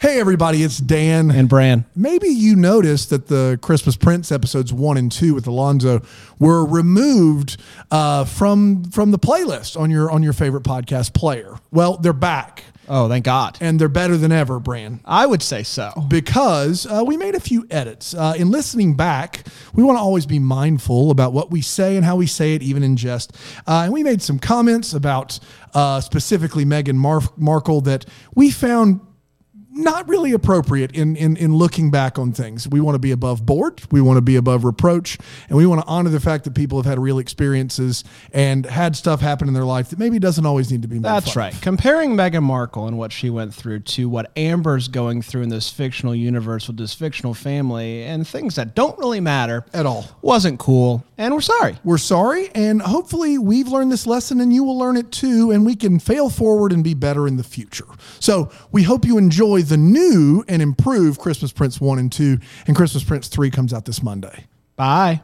Hey, everybody, it's Dan. And Bran. Maybe you noticed that the Christmas Prince episodes 1 and 2 with Alonzo were removed from the playlist on your favorite podcast player. Well, they're back. Oh, thank God. And they're better than ever, Bran. I would say so. Because we made a few edits. In listening back, we want to always be mindful about what we say and how we say it, even in jest. And we made some comments about specifically Meghan Markle that we found not really appropriate in looking back on things. We want to be above board. We want to be above reproach. And we want to honor the fact that people have had real experiences and had stuff happen in their life that maybe doesn't always need to be made That's fun. Right. Comparing Meghan Markle and what she went through to what Amber's going through in this fictional universe with this fictional family and things that don't really matter at all wasn't cool. And we're sorry. We're sorry. And hopefully we've learned this lesson and you will learn it too. And we can fail forward and be better in the future. So we hope you enjoy the new and improved Christmas Prince 1 and 2, and Christmas Prince 3 comes out this Monday. Bye.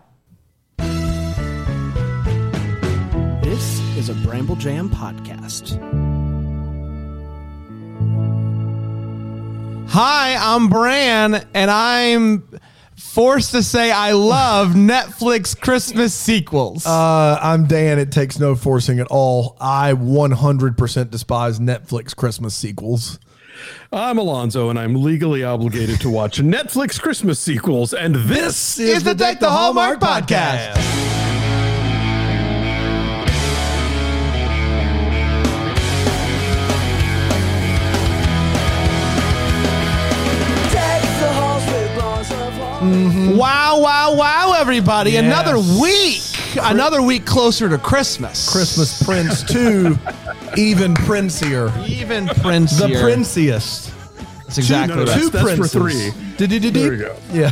This is a Bramble Jam podcast. Hi, I'm Bran, and I'm forced to say I love Netflix Christmas sequels. I'm Dan. It takes no forcing at all. I 100% despise Netflix Christmas sequels. I'm Alonzo, and I'm legally obligated to watch Netflix Christmas sequels, and this is the Deck the Hallmark podcast. Mm-hmm. Wow, wow, wow, everybody. Yes. Another week closer to Christmas. Christmas Prince 2, even princier. Even princier. The princiest. That's exactly right. Two princes. For 3. There we go. Yeah.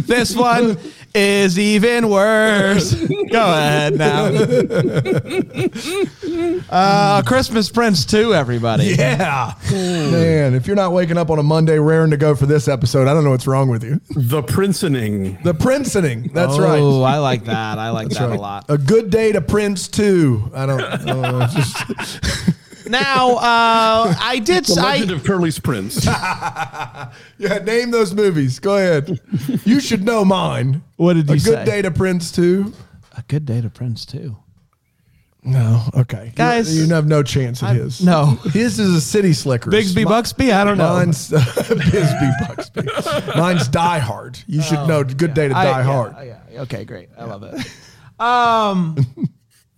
This one is even worse. Go ahead now. Christmas Prince 2, everybody. Yeah. Man, if you're not waking up on a Monday raring to go for this episode, I don't know what's wrong with you. The princening. That's right. Oh, I like that. I like that a lot. A good day to Prince 2. I don't know. Just... Now, I did... The Legend of Curly's Prince. Yeah, name those movies. Go ahead. You should know mine. What did you say? A Good Day to Prince 2. No, okay. Guys. You have no chance at his. No. His is a City Slickers. Bigsby Buxby? I don't know. Mine's Bigsby Buxby. Mine's Die Hard. You should know Good Day to Die Hard. Yeah. Okay, great. I love it.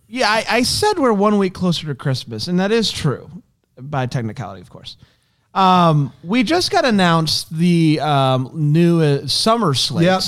Yeah, I said we're 1 week closer to Christmas, and that is true, by technicality, of course. We just got announced the new summer slate. Yep.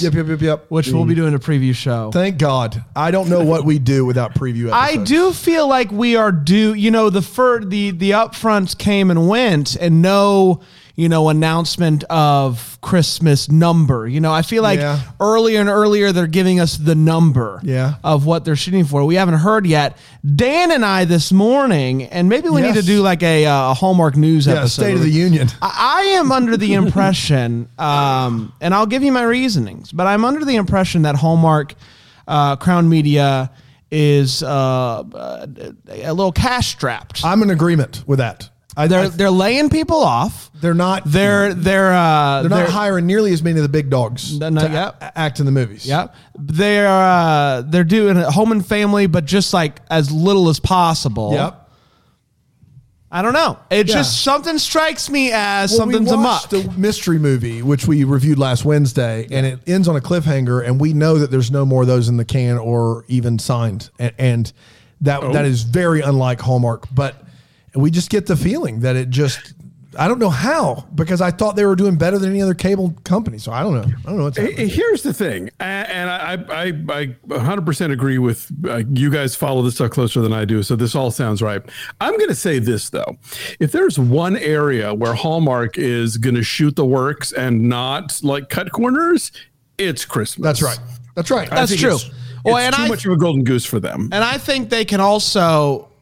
Which we'll be doing a preview show. Thank God. I don't know what we do without preview episodes. I do feel like we are due. You know, the upfronts came and went, and no... you know, announcement of Christmas number. You know, I feel like earlier and earlier they're giving us the number of what they're shooting for. We haven't heard yet. Dan and I this morning, and maybe we need to do like a Hallmark News episode. State of the Union. I am under the impression, and I'll give you my reasonings, but I'm under the impression that Hallmark, Crown Media is a little cash-strapped. I'm in agreement with that. They're laying people off. They're not. They're not hiring nearly as many of the big dogs to act in the movies. Yep. They're doing Home and Family, but just like as little as possible. Yep. I don't know. It just something strikes me as something's amok. We watched the mystery movie, which we reviewed last Wednesday, and it ends on a cliffhanger, and we know that there's no more of those in the can or even signed, and that is very unlike Hallmark, but. We just get the feeling that it just, I don't know how, because I thought they were doing better than any other cable company. So I don't know. What's happening. Here's the thing. And I 100% agree with you guys follow this stuff closer than I do. So this all sounds right. I'm going to say this, though. If there's one area where Hallmark is going to shoot the works and not like cut corners, it's Christmas. That's right. That's true. It's too much of a golden goose for them. And I think they can also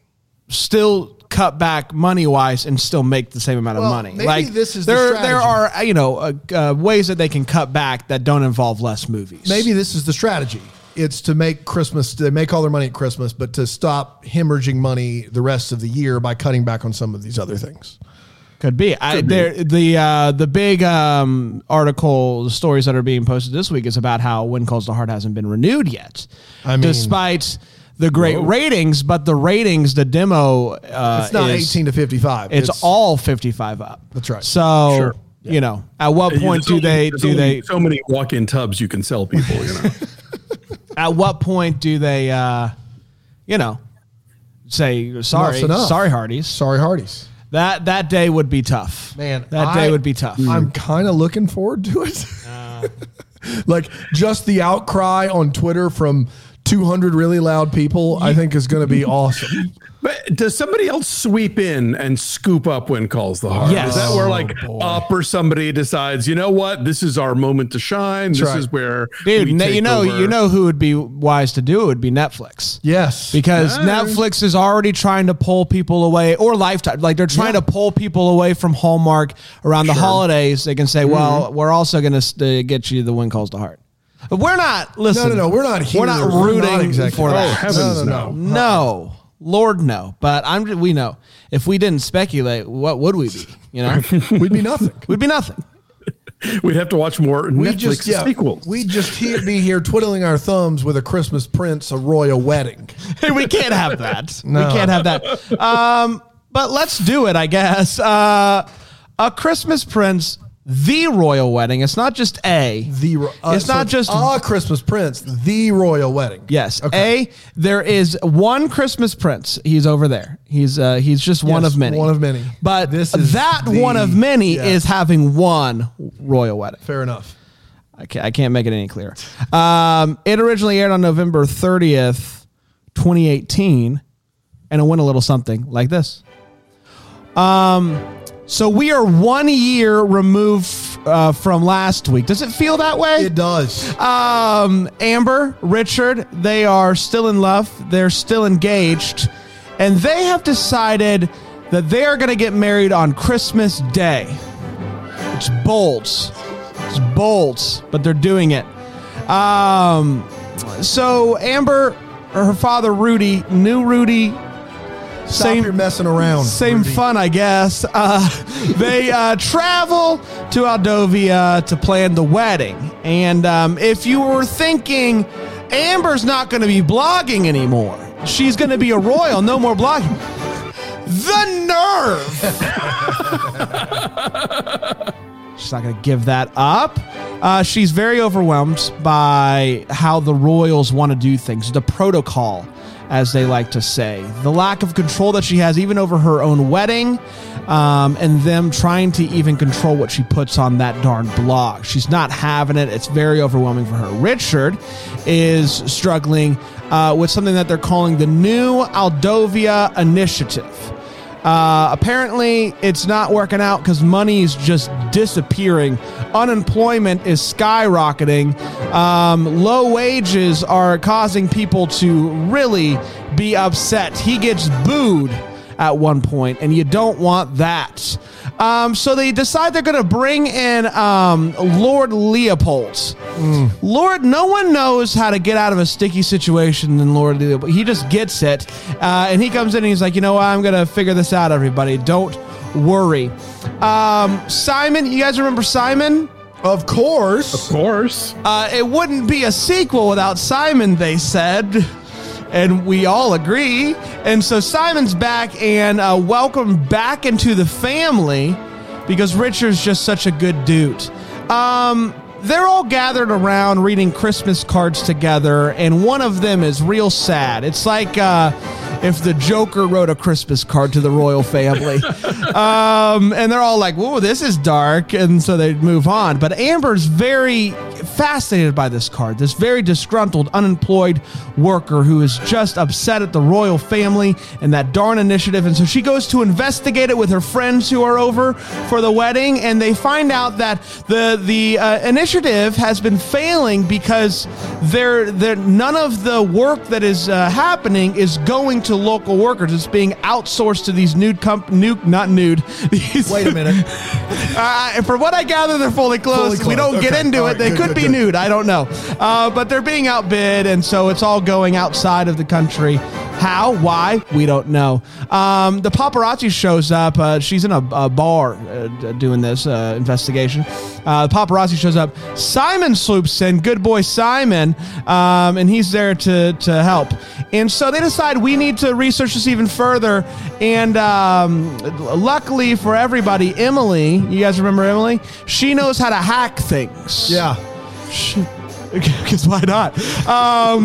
still... cut back money-wise and still make the same amount of money. Maybe like this is there are ways that they can cut back that don't involve less movies. Maybe this is the strategy. It's to make Christmas, they make all their money at Christmas, but to stop hemorrhaging money the rest of the year by cutting back on some of these other things. Could be. The big article stories that are being posted this week is about how When Calls the Heart hasn't been renewed yet, despite the great ratings. But the ratings, the demo, it's not 18 to 55; it's all 55 up. That's right. So you know, at what point do they? So many walk-in tubs you can sell people. You know. At what point do they? You know, say sorry, Hardee's. That day would be tough, man. That day would be tough. I'm kind of looking forward to it. Like just the outcry on Twitter from 200 really loud people, I think is going to be awesome. But does somebody else sweep in and scoop up When Calls the Heart? Yes. Is that where like Up or somebody decides, you know what, this is our moment to shine. This is where you know who would be wise to do it would be Netflix. Yes. Because Netflix is already trying to pull people away, or Lifetime. Like they're trying to pull people away from Hallmark around the holidays. They can say, well, we're also going to get you the When Calls the Heart. We're not listening. No, we're not here. We're not rooting for that. Oh, heavens no. Lord, no. But we know. If we didn't speculate, what would we be? You know, we'd be nothing. We'd be nothing. We'd have to watch more Netflix sequels. We'd just be here twiddling our thumbs with A Christmas Prince, A Royal Wedding. Hey, we can't have that. No. We can't have that. But let's do it, I guess. A Christmas Prince, The Royal Wedding. It's not just A Christmas Prince, The Royal Wedding. Yes. Okay. There is one Christmas Prince. He's over there. He's just one of many. One of many. But one of many is having one royal wedding. Fair enough. I can't make it any clearer. It originally aired on November 30th, 2018, and it went a little something like this. So we are 1 year removed from last week. Does it feel that way? It does. Amber, Richard, they are still in love. They're still engaged. And they have decided that they are going to get married on Christmas Day. It's bold. It's bold, but they're doing it. So Amber, or her father, Rudy, knew Rudy. Stop you're messing around. Same Rudy. Fun, I guess. They travel to Aldovia to plan the wedding. And if you were thinking, Amber's not going to be blogging anymore. She's going to be a royal. No more blogging. The nerve. She's not going to give that up. She's very overwhelmed by how the royals want to do things. The protocol, as they like to say, the lack of control that she has even over her own wedding, and them trying to even control what she puts on that darn blog. She's not having it. It's very overwhelming for her. Richard is struggling with something that they're calling the New Aldovia Initiative. Apparently, it's not working out because money is just disappearing. Unemployment is skyrocketing. Low wages are causing people to really be upset. He gets booed at one point, and you don't want that. So they decide they're going to bring in Lord Leopold. Lord, no one knows how to get out of a sticky situation than Lord Leopold. He just gets it. And he comes in and he's like, you know what? I'm going to figure this out, everybody. Don't worry. Simon, you guys remember Simon? Of course. Of course. It wouldn't be a sequel without Simon, they said. And we all agree. And so Simon's back, and welcome back into the family, because Richard's just such a good dude. They're all gathered around reading Christmas cards together, and one of them is real sad. It's like if the Joker wrote a Christmas card to the royal family. And they're all like, whoa, this is dark. And so they move on. But Amber's very fascinated by this card, this very disgruntled, unemployed worker who is just upset at the royal family and that darn initiative. And so she goes to investigate it with her friends who are over for the wedding. And they find out that the initiative has been failing because none of the work that is happening is going to local workers. It's being outsourced to these nude companies. Wait a minute. And from what I gather, they're fully clothed. We don't get into it. They could be nude. I don't know. But they're being outbid, and so it's all going outside of the country. How? Why? We don't know. The paparazzi shows up. She's in a bar doing this investigation. The paparazzi shows up. Simon swoops in, good boy Simon, and he's there to help. And so they decide we need to research this even further. And luckily for everybody, Emily, you guys remember Emily? She knows how to hack things. Yeah. Because why not?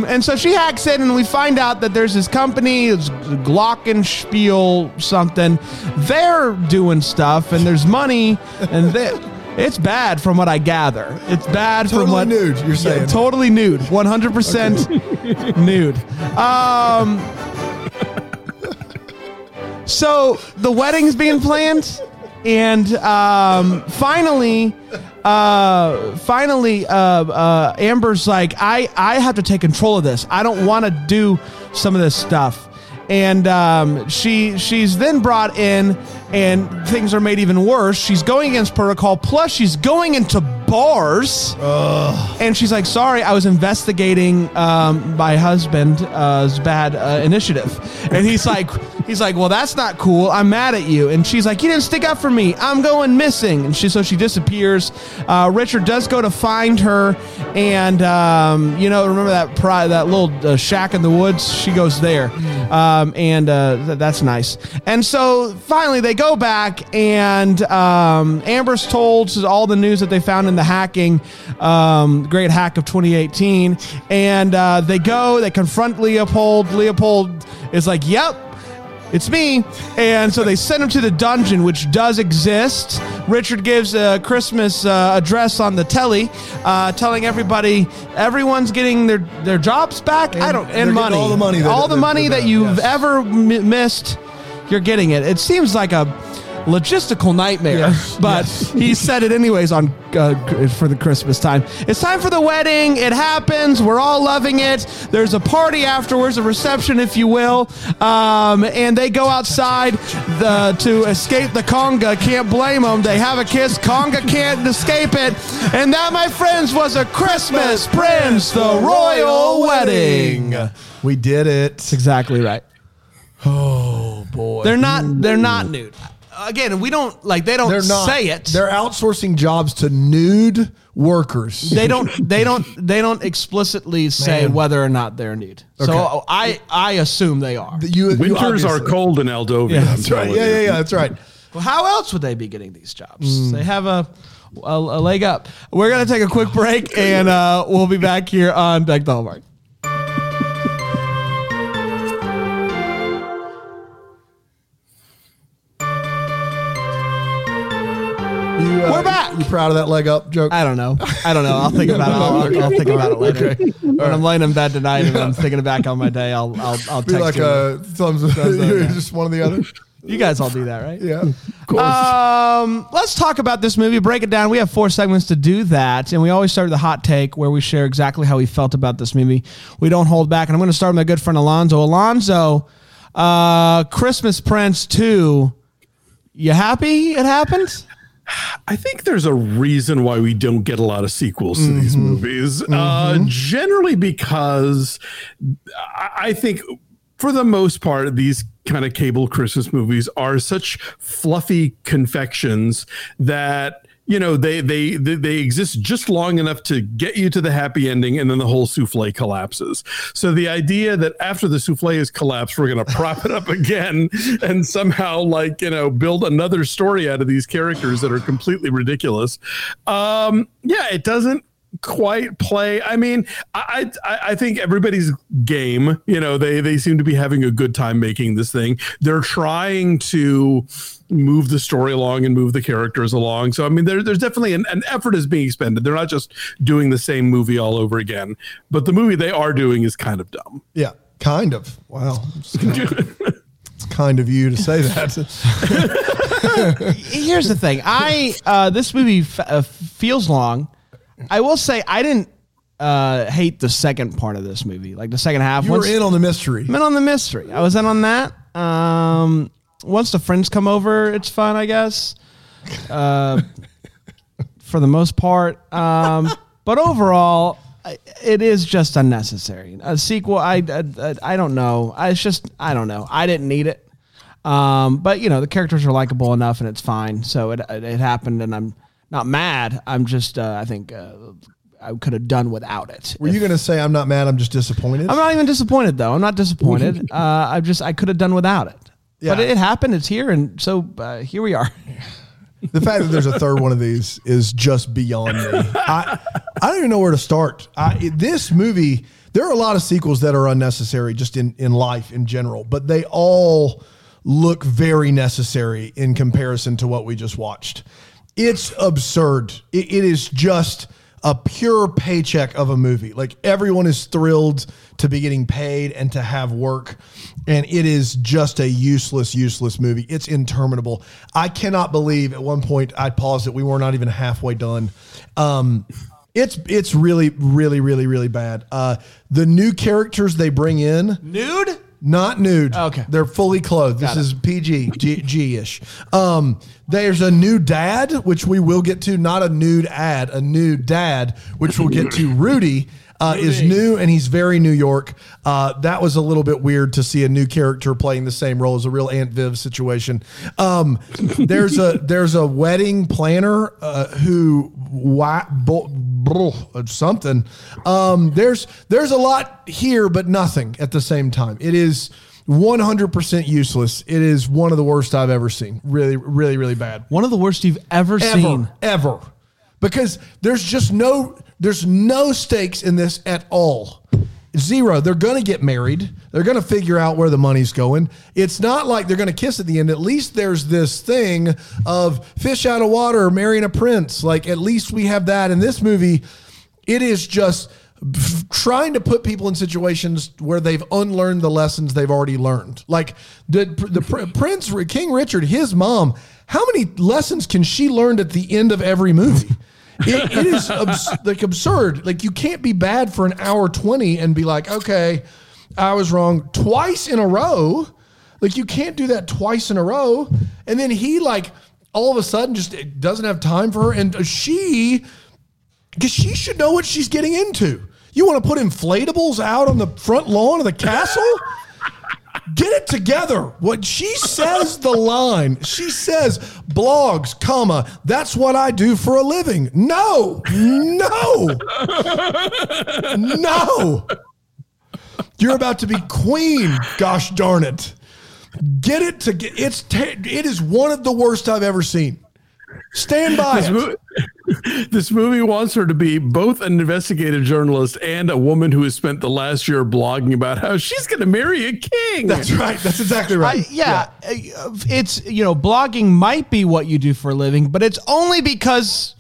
And so she hacks in, and we find out that there's this company, it's Glockenspiel something. They're doing stuff, and there's money, and it's bad from what I gather. It's bad totally from what... Totally nude, you're saying. Yeah, totally nude. 100% okay. Nude. So the wedding's being planned, and finally, Amber's like, I have to take control of this. I don't want to do some of this stuff. And she's then brought in, and things are made even worse. She's going against protocol, plus she's going into bars. Ugh. And she's like, sorry, I was investigating my husband's bad initiative. And he's like, well, that's not cool. I'm mad at you. And she's like, you didn't stick up for me. I'm going missing. And so she disappears. Richard does go to find her. And, remember that little shack in the woods? She goes there. And that's nice. And so finally they go back, and Amber's told all the news that they found in the hacking, great hack of 2018. And they confront Leopold. Leopold is like, yep, it's me. And so they send him to the dungeon, which does exist. Richard gives a Christmas address on the telly, telling everybody everyone's getting their jobs back. And money. All the money that you've ever missed, you're getting it. It seems like a logistical nightmare, but he said it anyways on for the Christmas time. It's time for the wedding. It happens. We're all loving it. There's a party afterwards, a reception, if you will, and they go outside to escape the conga. Can't blame them. They have a kiss. Conga can't escape it. And that, my friends, was A Christmas Prince, The Royal Wedding. We did it. That's exactly right. Oh, boy. They're not nude. Again, they don't say it. They're outsourcing jobs to nude workers. They don't explicitly say whether or not they're nude. Okay. So I assume they are. Winters are cold in Aldovia. Yeah, that's right. Yeah, that's right. Well, how else would they be getting these jobs? They have a leg up. We're going to take a quick break, and we'll be back here on Back to Hallmark. We're back. You proud of that leg up joke? I don't know. I'll think about it. I'll think about it later. Okay. When I'm laying in bed tonight and I'm thinking back on my day, I'll text like you. Just one or the other. You guys all do that, right? Yeah, of course. Let's talk about this movie, break it down. We have 4 segments to do that, and we always start with a hot take where we share exactly how we felt about this movie. We don't hold back, and I'm going to start with my good friend Alonzo. Alonzo, Christmas Prince 2, you happy it happened? I think there's a reason why we don't get a lot of sequels to these movies, generally because I think for the most part, these kind of cable Christmas movies are such fluffy confections that, you know, they exist just long enough to get you to the happy ending, and then the whole souffle collapses. So the idea that after the souffle is collapsed, we're going to prop it up again and somehow, like, you know, build another story out of these characters that are completely ridiculous. It doesn't quite play. I mean, I think everybody's game. You know, they seem to be having a good time making this thing. They're trying to move the story along and move the characters along. So I mean, there's definitely an effort is being expended. They're not just doing the same movie all over again. But the movie they are doing is kind of dumb. Yeah, kind of. Wow. It's kind of you to say that. Here's the thing. This movie feels long. I will say I didn't hate the second part of this movie, like the second half. You were in on the mystery. I'm in on the mystery. I was in on that. Once the friends come over, it's fun, I guess. for the most part. But overall, it is just unnecessary. A sequel, I don't know. It's just, I don't know. I didn't need it. But, you know, the characters are likable enough, and it's fine. So it happened, and I'm not mad. I'm just, I think... I could have done without it. Were you going to say I'm not mad, I'm just disappointed? I'm not even disappointed, though. I'm not disappointed. I could have done without it. Yeah. But it happened. It's here, and so here we are. The fact that there's a third one of these is just beyond me. I don't even know where to start. This movie, there are a lot of sequels that are unnecessary just in life in general, but they all look very necessary in comparison to what we just watched. It's absurd. It is just... a pure paycheck of a movie. Like, everyone is thrilled to be getting paid and to have work. And it is just a useless, useless movie. It's interminable. I cannot believe at one point I paused it. We were not even halfway done. It's really, really, really, really bad. The new characters they bring in. Nude? Not nude. Okay. They're fully clothed. This is PG, G-ish. There's a new dad, which we will get to. Not a nude ad. A new dad, which we'll get to. Rudy is new, and he's very New York. That was a little bit weird to see a new character playing the same role as a real Aunt Viv situation. There's a wedding planner something. There's a lot here, but nothing at the same time. It is 100% useless. It is one of the worst I've ever seen. Really, really, really bad. One of the worst you've ever seen. Ever. Because there's just no stakes in this at all. Zero. They're going to get married. They're going to figure out where the money's going. It's not like they're going to kiss at the end. At least there's this thing of fish out of water, marrying a prince. Like, at least we have that in this movie. It is just trying to put people in situations where they've unlearned the lessons they've already learned. Like the prince, King Richard, his mom, how many lessons can she learn at the end of every movie? It is absurd. Like, you can't be bad for an hour 20 and be like, okay, I was wrong twice in a row. Like, you can't do that twice in a row. And then he, like, all of a sudden just doesn't have time for her. And because she should know what she's getting into. You want to put inflatables out on the front lawn of the castle? Get it together. What she says, the line. She says, blogs, comma, that's what I do for a living. No. You're about to be queen. Gosh darn it. Get it together. It is one of the worst I've ever seen. Stand by it. This movie wants her to be both an investigative journalist and a woman who has spent the last year blogging about how she's going to marry a king. That's right. That's exactly right. Yeah. It's, you know, blogging might be what you do for a living, but it's only because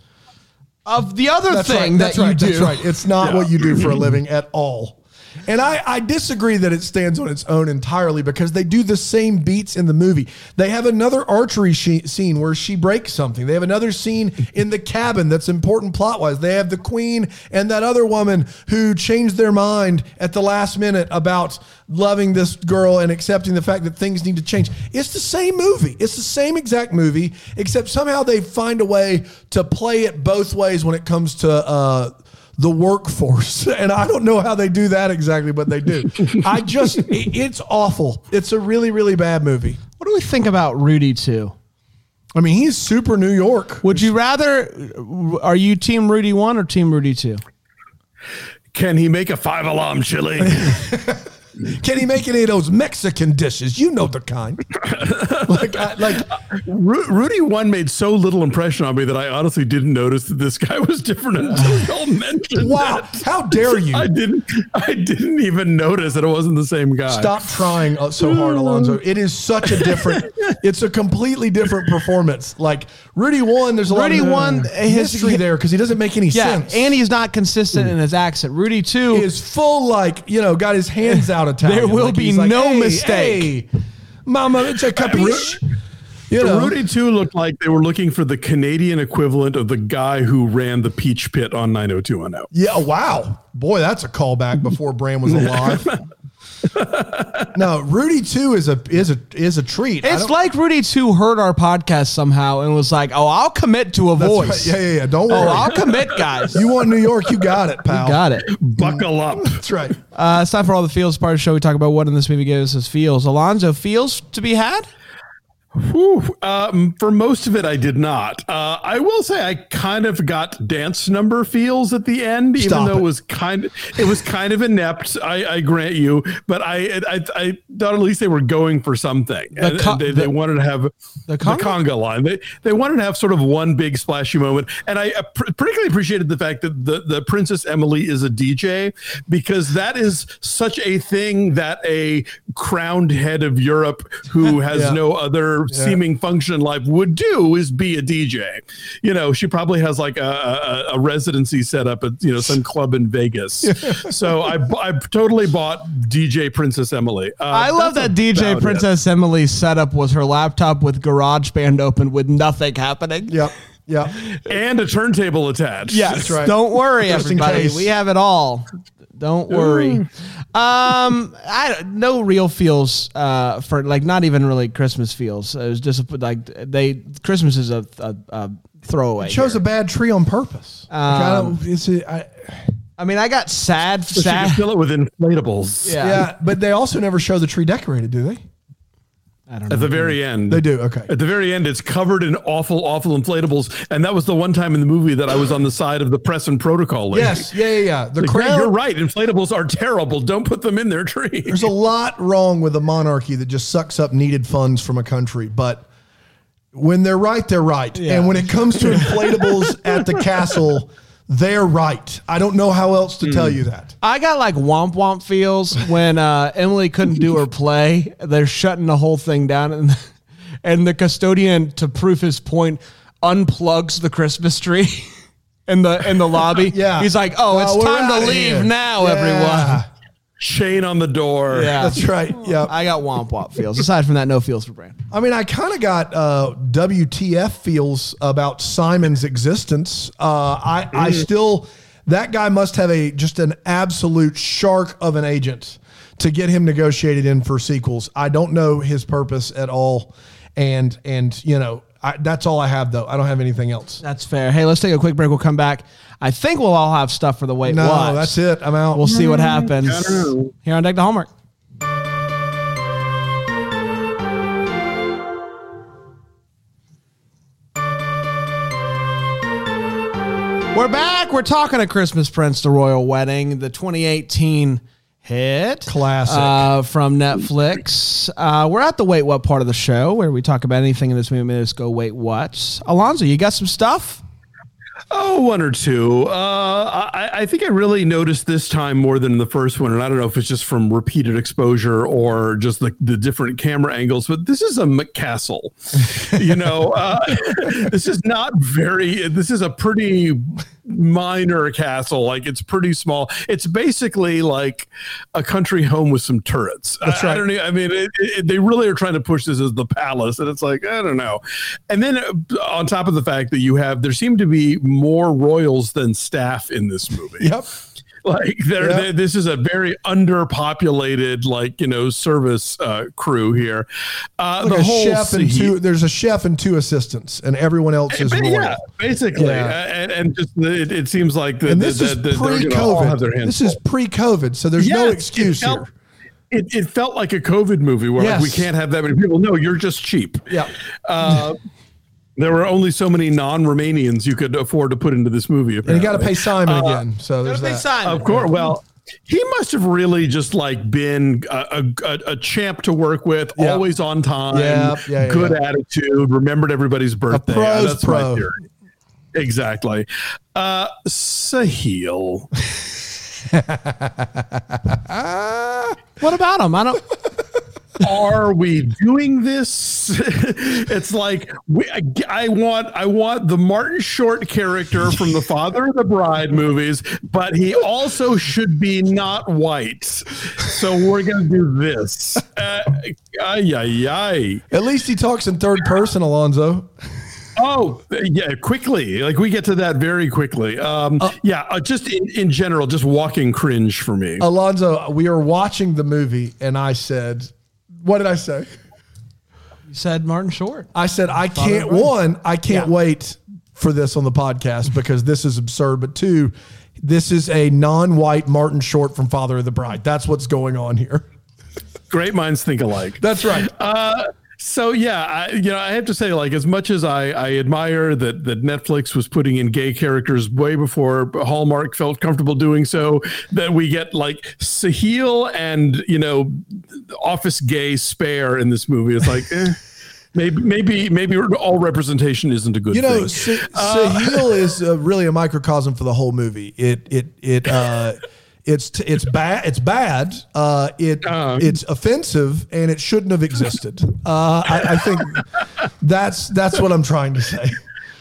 of the other thing that you do. That's right. It's not what you do for a living at all. And I disagree that it stands on its own entirely, because they do the same beats in the movie. They have another archery scene where she breaks something. They have another scene in the cabin that's important plot-wise. They have the queen and that other woman who changed their mind at the last minute about loving this girl and accepting the fact that things need to change. It's the same movie. It's the same exact movie, except somehow they find a way to play it both ways when it comes to... the workforce. And I don't know how they do that exactly, but they do. It's awful. It's a really, really bad movie. What do we think about Rudy too? I mean, he's super New York. Would you rather, are you team Rudy 1 or team Rudy 2? Can he make a 5-alarm chili? Can he make any of those Mexican dishes? You know the kind. Rudy 1 made so little impression on me that I honestly didn't notice that this guy was different until y'all mentioned. Wow! That. How dare you? I didn't even notice that it wasn't the same guy. Stop trying so hard, Alonzo. It is such a different. It's a completely different performance. Like Rudy 1, there's a lot of history there because he doesn't make any sense, and he's not consistent in his accent. Rudy 2 is full, like, you know, got his hands out. Italian. There will be no mistake. Hey, mama, it's a capiche. You know. Rudy 2 looked like they were looking for the Canadian equivalent of the guy who ran the Peach Pit on 90210. Yeah, wow. Boy, that's a callback before Bram was alive. No, Rudy 2 is a treat. It's like Rudy 2 heard our podcast somehow and was like, "Oh, I'll commit to a voice." Right. Yeah. Don't worry. I'll commit, guys. You want New York? You got it, pal. You got it. Buckle up. That's right. It's time for all the feels part of the show. We talk about what in this movie gave us as feels. Alonzo, feels to be had? For most of it, I did not. I will say I kind of got dance number feels at the end, even though it was kind of inept. I grant you, but I thought at least they were going for something. They wanted to have the conga line. They wanted to have sort of one big splashy moment, and I particularly appreciated the fact that the Princess Emily is a DJ, because that is such a thing that a crowned head of Europe who has no other seeming function in life would do is be a DJ. You know, she probably has like a residency set up at, you know, some club in Vegas. So I totally bought DJ Princess Emily. I love that DJ Princess Emily setup was her laptop with GarageBand open with nothing happening. Yep. And a turntable attached. Yes. That's right. Don't worry, everybody. We have it all. Don't worry. No real feels for, like, not even really Christmas feels. It was just like Christmas is a throwaway. It chose a bad tree on purpose. I mean, I got sad. So sad. Fill it with inflatables. Yeah, but they also never show the tree decorated, do they? I don't know. At the very end. They do, okay. At the very end, it's covered in awful, awful inflatables. And that was the one time in the movie that I was on the side of the press and protocol list. Yes, yeah. The Crown, you're right. Inflatables are terrible. Don't put them in their tree. There's a lot wrong with a monarchy that just sucks up needed funds from a country. But when they're right, they're right. Yeah. And when it comes to inflatables at the castle, they're right. I don't know how else to tell you that. I got like womp womp feels when Emily couldn't do her play. They're shutting the whole thing down, and the custodian, to prove his point, unplugs the Christmas tree in the lobby. He's like, "Oh, it's time to leave now, everyone." Chain on the door. Yeah, that's right. Yeah, I got womp womp feels. Aside from that, no feels for Brand. I mean, I kind of got WTF feels about Simon's existence. I still, that guy must have just an absolute shark of an agent to get him negotiated in for sequels. I don't know his purpose at all, and you know. That's all I have, though. I don't have anything else. That's fair. Hey, let's take a quick break. We'll come back. I think we'll all have stuff for the wait. No, that's it. I'm out. We'll see what happens here on Deck the Hallmark. We're back. We're talking A Christmas Prince, The Royal Wedding, the 2018 hit classic from Netflix. We're at the Wait What part of the show, where we talk about anything in this movie. Let's go Wait What. Alonzo, you got some stuff? Oh, one or two. I think I really noticed this time more than the first one, and I don't know if it's just from repeated exposure or just the different camera angles, but this is a McCastle. You know, this is a pretty minor castle. Like, it's pretty small. It's basically like a country home with some turrets. That's right. I don't know. I mean, they really are trying to push this as the palace, and it's like, I don't know. And then on top of the fact that there seem to be more royals than staff in this movie. Yep. Like, this is a very underpopulated, like, you know, service crew here. Like the whole chef and there's a chef and two assistants, and everyone else is royal. Yeah, basically, and just it seems like this is pre-COVID. This is pre-COVID, so there's no excuse here. It felt like a COVID movie where like, we can't have that many people. No, you're just cheap. Yeah. There were only so many non-Romanians you could afford to put into this movie. Apparently. And you got to pay Simon again. So there's that. Simon. Of course. Well, he must have really just like been a champ to work with, always on time, good attitude, remembered everybody's birthday. That's my theory. Exactly. Sahil. What about him? I don't... Are we doing this? It's like I want the Martin Short character from the Father of the Bride movies, but he also should be not white. So we're gonna do this. At least he talks in third person, Alonzo. Oh, yeah, quickly. Like, we get to that very quickly. Just in general, just walking cringe for me. Alonzo, we are watching the movie, and I said, what did I say? You said Martin Short. I said, I can't wait for this on the podcast because this is absurd. But two, this is a non-white Martin Short from Father of the Bride. That's what's going on here. Great minds think alike. That's right. So I have to say, like, as much as I admire that Netflix was putting in gay characters way before Hallmark felt comfortable doing so, that we get like Sahil and, you know, office gay Spare in this movie. It's like, maybe all representation isn't a good thing. You know, Sahil is really a microcosm for the whole movie. It's bad. It's offensive, and it shouldn't have existed. I think that's what I'm trying to say.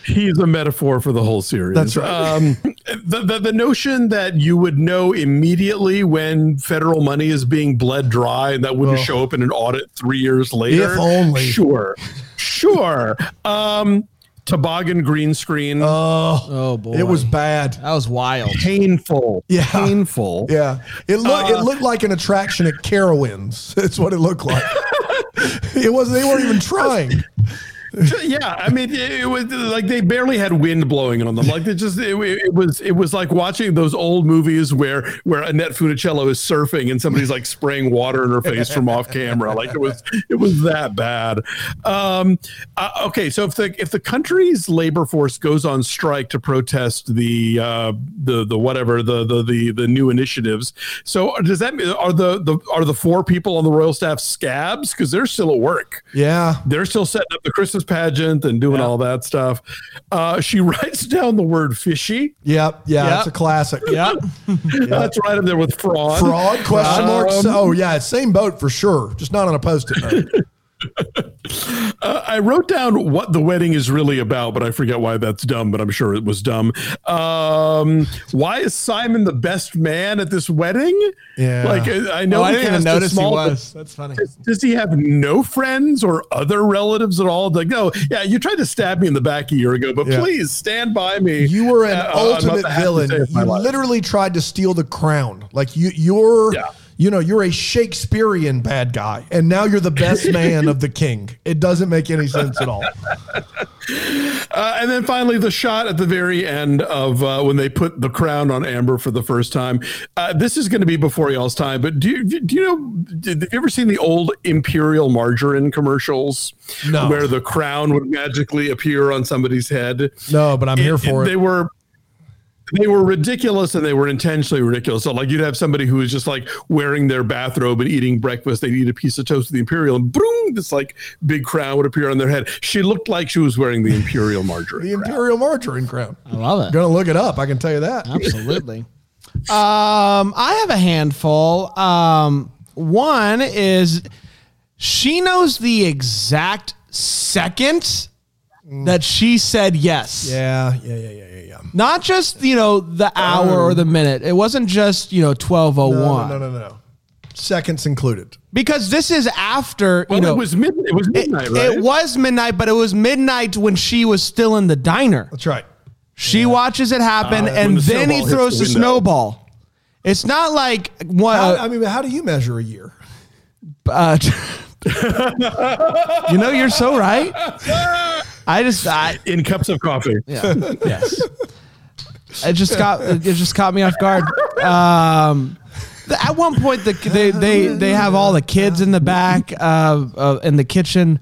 He's a metaphor for the whole series. That's right. The notion that you would know immediately when federal money is being bled dry and that wouldn't show up in an audit 3 years later. If only. Sure. Toboggan green screen. Oh boy, it was bad. That was wild. Painful. Yeah, it looked like an attraction at Carowinds. That's what it looked like. It wasn't. They weren't even trying. Yeah, I mean, it was like they barely had wind blowing on them. Like it was like watching those old movies where Annette Funicello is surfing and somebody's like spraying water in her face from off camera. Like it was that bad. So if the country's labor force goes on strike to protest the new initiatives, so does that mean are the four people on the royal staff scabs? Because they're still at work. Yeah, they're still setting up the Christmas pageant and doing all that stuff. She writes down the word fishy. Yep. Yeah. That's a classic. Yep. That's right up there with fraud. Fraud question marks. Oh yeah. Same boat for sure. Just not on a Post-it note. I wrote down what the wedding is really about, but I forget why that's dumb, but I'm sure it was dumb. Why is Simon the best man at this wedding? Yeah. Like I know I didn't even notice he was. That's funny. Does he have no friends or other relatives at all? Like, no, yeah, you tried to stab me in the back a year ago, but please stand by me. You were an ultimate villain. You literally tried to steal the crown. Like you're... Yeah. You know, you're a Shakespearean bad guy, and now you're the best man of the king. It doesn't make any sense at all. And then finally, the shot at the very end of when they put the crown on Amber for the first time. This is going to be before y'all's time, but have you ever seen the old Imperial Margarine commercials? No. Where the crown would magically appear on somebody's head? No, but I'm here for it. They were ridiculous, and they were intentionally ridiculous. So, like, you'd have somebody who was just like wearing their bathrobe and eating breakfast. They'd eat a piece of toast with the Imperial, and boom, this like big crown would appear on their head. She looked like she was wearing the Imperial Margarine. The Imperial Margarine crown. I love it. Gonna look it up. I can tell you that. Absolutely. I have a handful. One is she knows the exact second that she said yes. Yeah. Not just, you know, the hour or the minute. It wasn't just, you know, 12:01. No. Seconds included. Because this is after, it was midnight, right? It was midnight, but it was midnight when she was still in the diner. That's right. She watches it happen, and then he throws the snowball. It's not like... how do you measure a year? You know, you're so right. I in cups of coffee. Yeah. Yes. It just caught me off guard. At one point, they have all the kids in the back in the kitchen,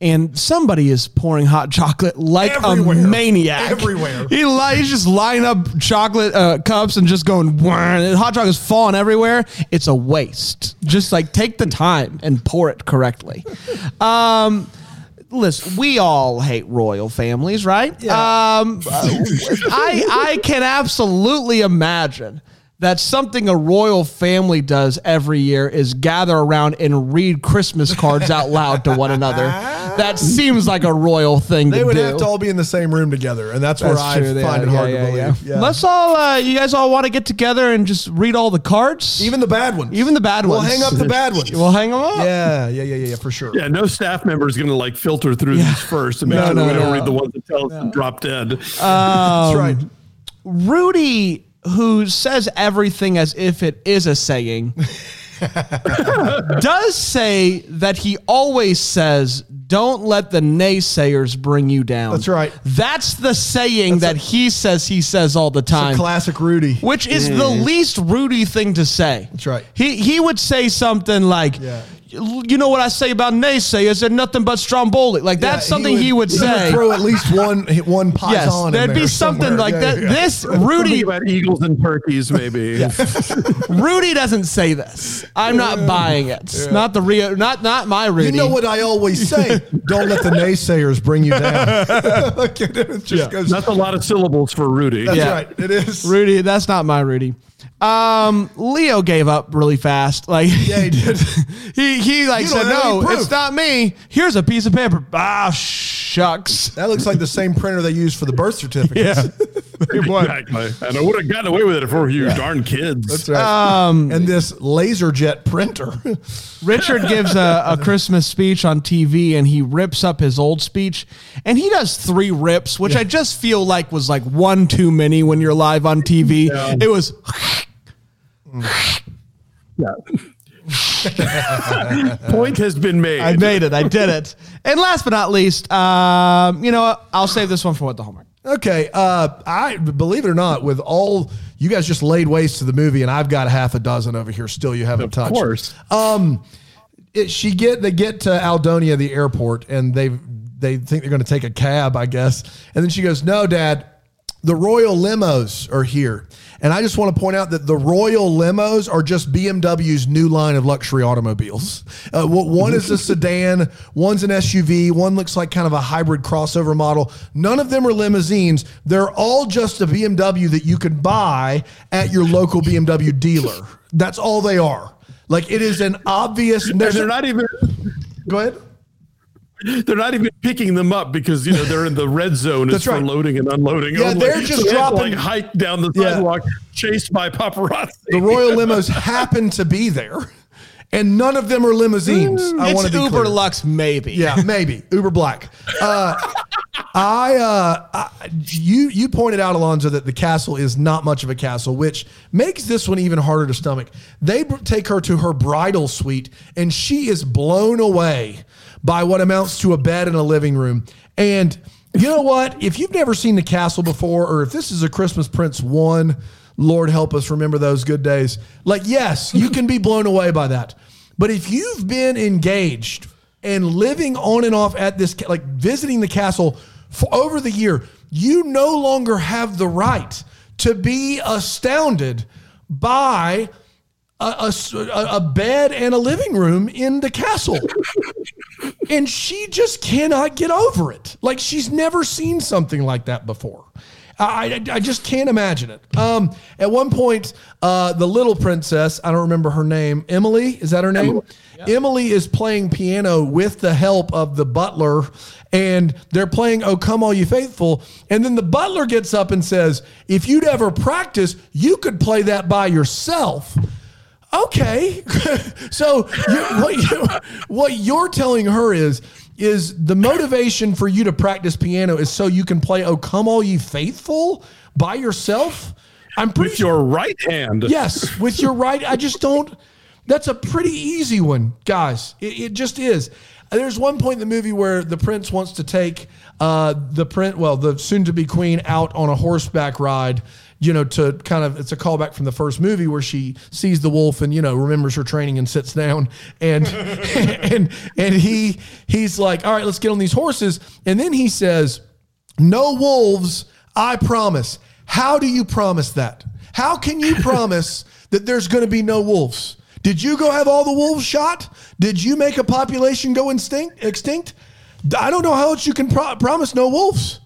and somebody is pouring hot chocolate like a maniac. Everywhere. He's just lining up chocolate cups and just going, and hot chocolate's falling everywhere. It's a waste. Just like take the time and pour it correctly. Listen, we all hate royal families, right? Yeah. I can absolutely imagine that something a royal family does every year is gather around and read Christmas cards out loud to one another. That seems like a royal thing to do. They would have to all be in the same room together, and that's where true. I find it hard to believe. Yeah. Let's all, you guys all want to get together and just read all the cards? Even the bad ones. Even the bad ones. We'll hang up the bad ones. We'll hang them up. Yeah, for sure. Yeah, no staff member is going to like filter through these first and make sure that we don't read the ones that tell us to drop dead. That's right. Rudy, who says everything as if it is a saying, does say that he always says, don't let the naysayers bring you down. That's right. That's the saying that he says all the time. It's a classic Rudy. Which is the least Rudy thing to say. That's right. He would say something like, you know what I say about naysayers? They're nothing but stromboli. Like that's something he would say. Throw at least one python. Yes, there'd be something like that. Yeah. This Rudy about eagles and turkeys, maybe. Rudy doesn't say this. I'm not buying it. Yeah. Not the Rio. Not my Rudy. You know what I always say? Don't let the naysayers bring you down. It just goes. That's a lot of syllables for Rudy. That's right. It is Rudy. That's not my Rudy. Leo gave up really fast. Like, yeah, he did. he like said, no, it's not me. Here's a piece of paper. Ah, shucks. That looks like the same printer they used for the birth certificates. Yeah. Exactly. And I would have gotten away with it if it were you darn kids. That's right. And this laser jet printer. Richard gives a Christmas speech on TV and he rips up his old speech and he does 3 rips, which I just feel like was like one too many when you're live on TV. Yeah. It was... Point has been made. I made it. I did it. And last but not least, you know what? I'll save this one for what the Hallmark. Okay. I believe it or not, with all you guys just laid waste to the movie, and I've got 6 over here still you haven't touched. Of course. They get to Aldonia, the airport, and they think they're going to take a cab, I guess. And then she goes, "No, Dad, the royal limos are here." And I just want to point out that the Royal Limos are just BMW's new line of luxury automobiles. One is a sedan, one's an SUV, one looks like kind of a hybrid crossover model. None of them are limousines. They're all just a BMW that you can buy at your local BMW dealer. That's all they are. Like, it is an obvious... They're not even... Go ahead. They're not even picking them up because they're in the red zone. It's for loading and unloading. Yeah, they're just dropping like hike down the sidewalk, chased by paparazzi. The royal limos happen to be there, and none of them are limousines. I want to be Uber Lux, maybe. Yeah, maybe Uber Black. You pointed out, Alonzo, that the castle is not much of a castle, which makes this one even harder to stomach. They take her to her bridal suite, and she is blown away by what amounts to a bed in a living room. And you know what? If you've never seen the castle before, or if this is a Christmas Prince 1, Lord help us remember those good days. Like, yes, you can be blown away by that. But if you've been engaged and living on and off at this, like visiting the castle for over the year, you no longer have the right to be astounded by a bed and a living room in the castle. And she just cannot get over it. Like, she's never seen something like that before. I just can't imagine it. At one point, the little princess, I don't remember her name. Emily, is that her name? Emily. Yeah. Emily is playing piano with the help of the butler, and they're playing "Oh Come All You Faithful." And then the butler gets up and says, "If you'd ever practice, you could play that by yourself." Okay. So what you're telling her is the motivation for you to practice piano is so you can play "Oh Come All You Faithful" by yourself? Your right hand. Yes, with your right. I just don't. That's a pretty easy one, guys. It just is. There's one point in the movie where the prince wants to take the soon-to-be queen out on a horseback ride, to kind of, it's a callback from the first movie where she sees the wolf and, remembers her training and sits down and he's like, all right, let's get on these horses. And then he says, "No wolves, I promise." How do you promise that? How can you promise that there's going to be no wolves? Did you go have all the wolves shot? Did you make a population go extinct? I don't know how else you can promise no wolves.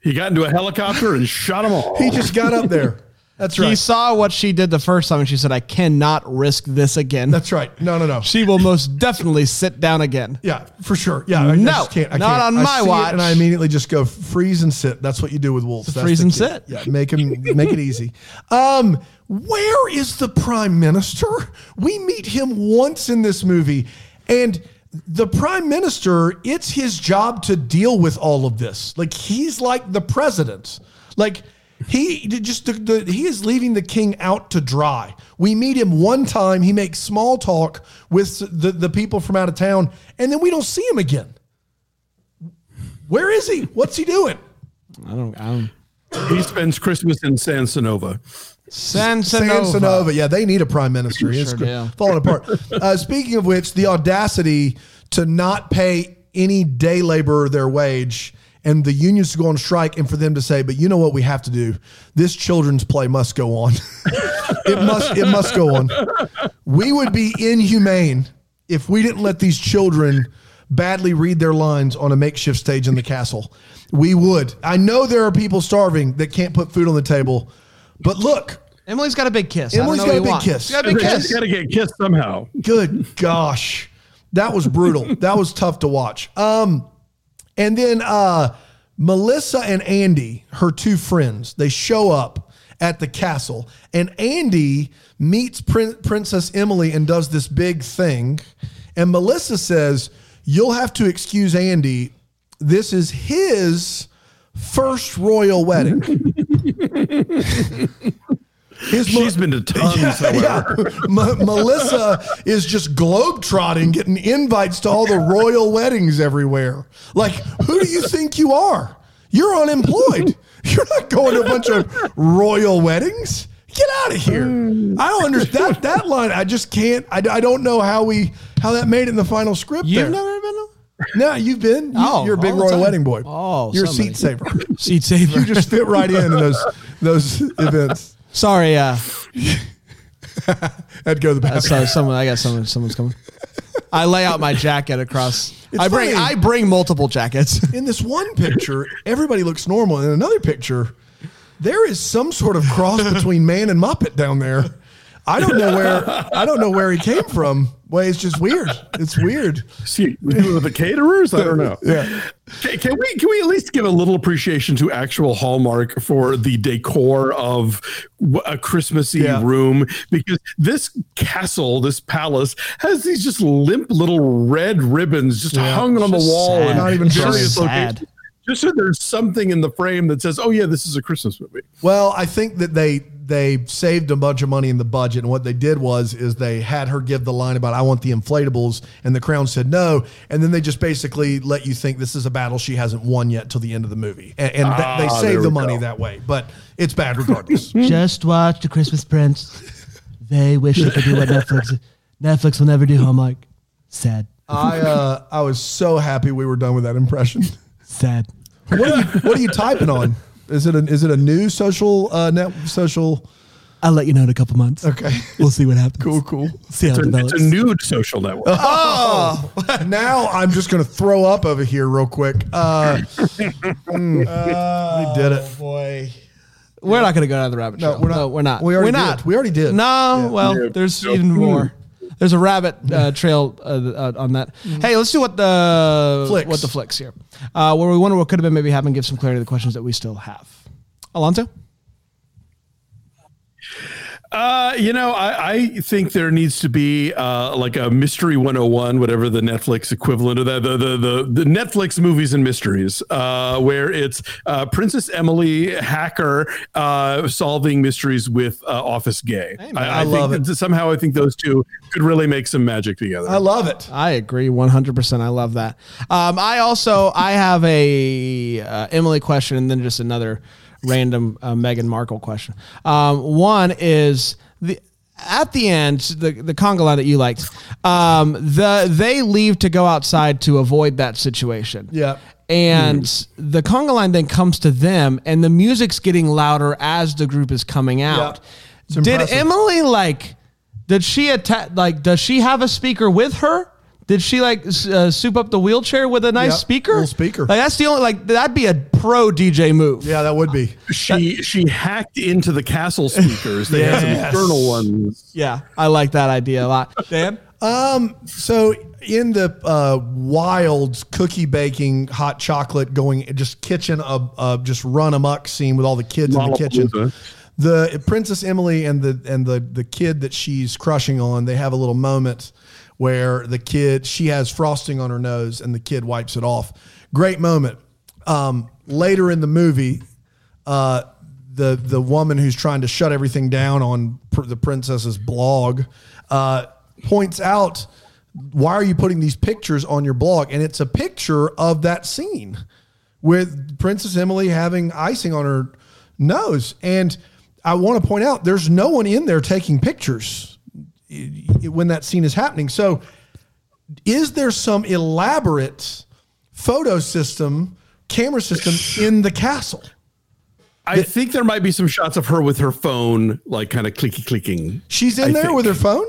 He got into a helicopter and shot them all. He just got up there. That's right. He saw what she did the first time and she said, I cannot risk this again. That's right. No. She will most definitely sit down again. Yeah, for sure. Yeah. I can't. Not on my watch. And I immediately just go freeze and sit. That's what you do with wolves. Freeze and sit. Yeah. Make it easy. Where is the prime minister? We meet him once in this movie, and the prime minister, it's his job to deal with all of this. Like, he's like the president. Like, he is leaving the king out to dry. We meet him one time. He makes small talk with the people from out of town, and then we don't see him again. Where is he? What's he doing? I don't. He spends Christmas in Sansanova. Yeah, they need a prime minister. It's falling apart. Speaking of which, the audacity to not pay any day laborer their wage, and the unions to go on strike, and for them to say, but you know what we have to do? This children's play must go on. It must go on. We would be inhumane if we didn't let these children badly read their lines on a makeshift stage in the castle. We would. I know there are people starving that can't put food on the table, but look. Emily's got a big kiss. She's got a big kiss. She's got to get kissed somehow. Good gosh. That was brutal. That was tough to watch. And then Melissa and Andy, her two friends, they show up at the castle, and Andy meets Princess Emily and does this big thing. And Melissa says, you'll have to excuse Andy. This is his first royal wedding. She's been to tons. Yeah. Melissa is just globetrotting, getting invites to all the royal weddings everywhere. Like, who do you think you are? You're unemployed. You're not going to a bunch of royal weddings. Get out of here. I don't understand that line. I just can't. I don't know how that made it in the final script. You've never been on? No, you've been. You're a big royal wedding boy. Oh, you're a seat saver. Seat saver. You just fit right in those events. Sorry, I'd go to the bathroom. Someone's coming. I lay out my jacket across. I bring multiple jackets. In this one picture, everybody looks normal. In another picture, there is some sort of cross between man and Muppet down there. I don't know where he came from. Well, it's just weird. It's weird. See, the caterers? I don't know. Yeah. Can we at least give a little appreciation to actual Hallmark for the decor of a Christmassy room? Because this castle, this palace, has these just limp little red ribbons just hung on the wall. And not even various locations. Just so there's something in the frame that says, oh, yeah, this is a Christmas movie. Well, I think that they saved a bunch of money in the budget. And what they did is they had her give the line about, I want the inflatables. And the crown said no. And then they just basically let you think this is a battle she hasn't won yet till the end of the movie. And they saved the money that way. But it's bad regardless. Just watch The Christmas Prince. They wish they could do what Netflix will never do. Hallmark. Sad. I was so happy we were done with that impression. Sad. What are you typing on? Is it a new social? I'll let you know in a couple months. Okay, we'll see what happens. Cool. See how it's a nude social network. Oh, now I'm just gonna throw up over here real quick. We did it. Boy, we're not gonna go down the rabbit trail. No, we're not. We already did. No, yeah. Well, there's even more. There's a rabbit trail on that. Mm-hmm. Hey, let's do what the flicks here. Where we wonder what could have been, maybe have, and give some clarity to the questions that we still have. Alonso? I think there needs to be like a Mystery 101, whatever the Netflix equivalent of that, the Netflix movies and mysteries, where it's Princess Emily hacker solving mysteries with Office Gay. Hey, I love think it. That somehow I think those two could really make some magic together. I love it. I agree 100%. I love that. I have a Emily question and then just another random Meghan Markle question. One is at the end, the conga line that you liked. They leave to go outside to avoid that situation. Yeah. And the conga line then comes to them, and the music's getting louder as the group is coming out. Yep. Did Emily does she have a speaker with her? Did she like soup up the wheelchair with a nice speaker? Little speaker. Like that's the only that'd be a pro DJ move. Yeah, that would be. She hacked into the castle speakers. They had some external ones. Yeah, I like that idea a lot. Dan? So in the wild cookie baking, hot chocolate going, just kitchen, just run amok scene with all the kids in the kitchen. The Princess Emily and the kid that she's crushing on, they have a little moment where she has frosting on her nose and the kid wipes it off. Great moment. Later in the movie, the woman who's trying to shut everything down on the princess's blog points out, why are you putting these pictures on your blog? And it's a picture of that scene with Princess Emily having icing on her nose. And I want to point out, there's no one in there taking pictures when that scene is happening. So is there some elaborate photo system, camera system in the castle? I think there might be some shots of her with her phone, like kind of clicking. She's in there with her phone?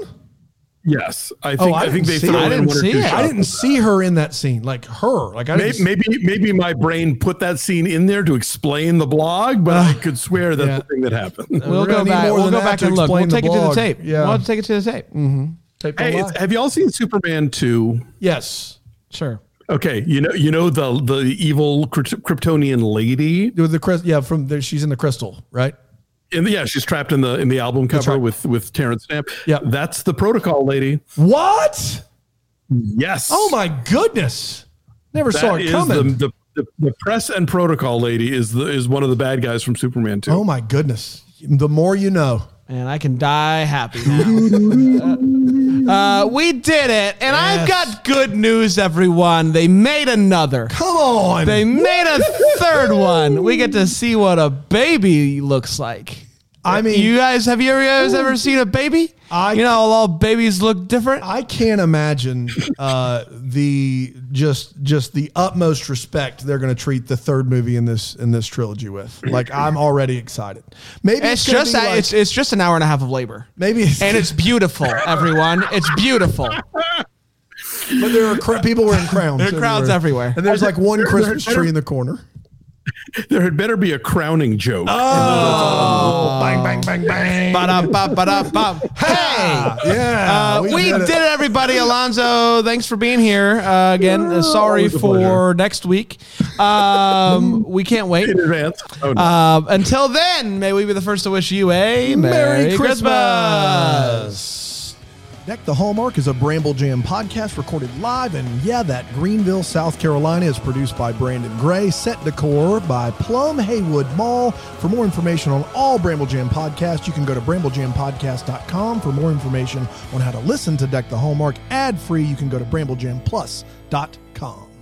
Yes, I think. I think they threw in one or two shots. I didn't see her in that scene, like her. Like maybe my brain put that scene in there to explain the blog, but I could swear that's the thing that happened. We'll go back. We'll go back and look. We'll take it to the tape. Yeah, we'll take it to the tape. Mm-hmm. Hey, have you all seen Superman 2? Yes, sure. Okay, you know the evil Kryptonian lady with the from there. She's in the crystal, right? She's trapped in the album cover with Terrence Stamp. Yeah, that's the protocol lady. What? Yes. Oh my goodness! Never saw it coming. The press and protocol lady is one of the bad guys from Superman 2. Oh my goodness! The more you know. And I can die happy now. We did it. And I've got good news, everyone. They made another. Come on. They made a third one. We get to see what a baby looks like. I mean, have you guys ever seen a baby? All babies look different. I can't imagine the utmost respect they're going to treat the third movie in this trilogy with. Like, I'm already excited. Maybe it's just an hour and a half of labor. And it's beautiful, everyone. It's beautiful. But there are people wearing crowns. There are crowns everywhere. And there's like one Christmas tree in the corner. There had better be a crowning joke. Oh, bang, bang, bang, bang. Ba-da, ba, ba-da, ba. Hey! Yeah. We did it, everybody. Alonzo, thanks for being here. Again, sorry for next week. We can't wait. In advance. Oh, no. Until then, may we be the first to wish you a Merry Christmas. Deck the Hallmark is a Bramble Jam podcast recorded live in Greenville, South Carolina. Is produced by Brandon Gray. Set decor by Plum Haywood Mall. For more information on all Bramble Jam podcasts, you can go to BrambleJamPodcast.com. For more information on how to listen to Deck the Hallmark ad-free, you can go to BrambleJamPlus.com.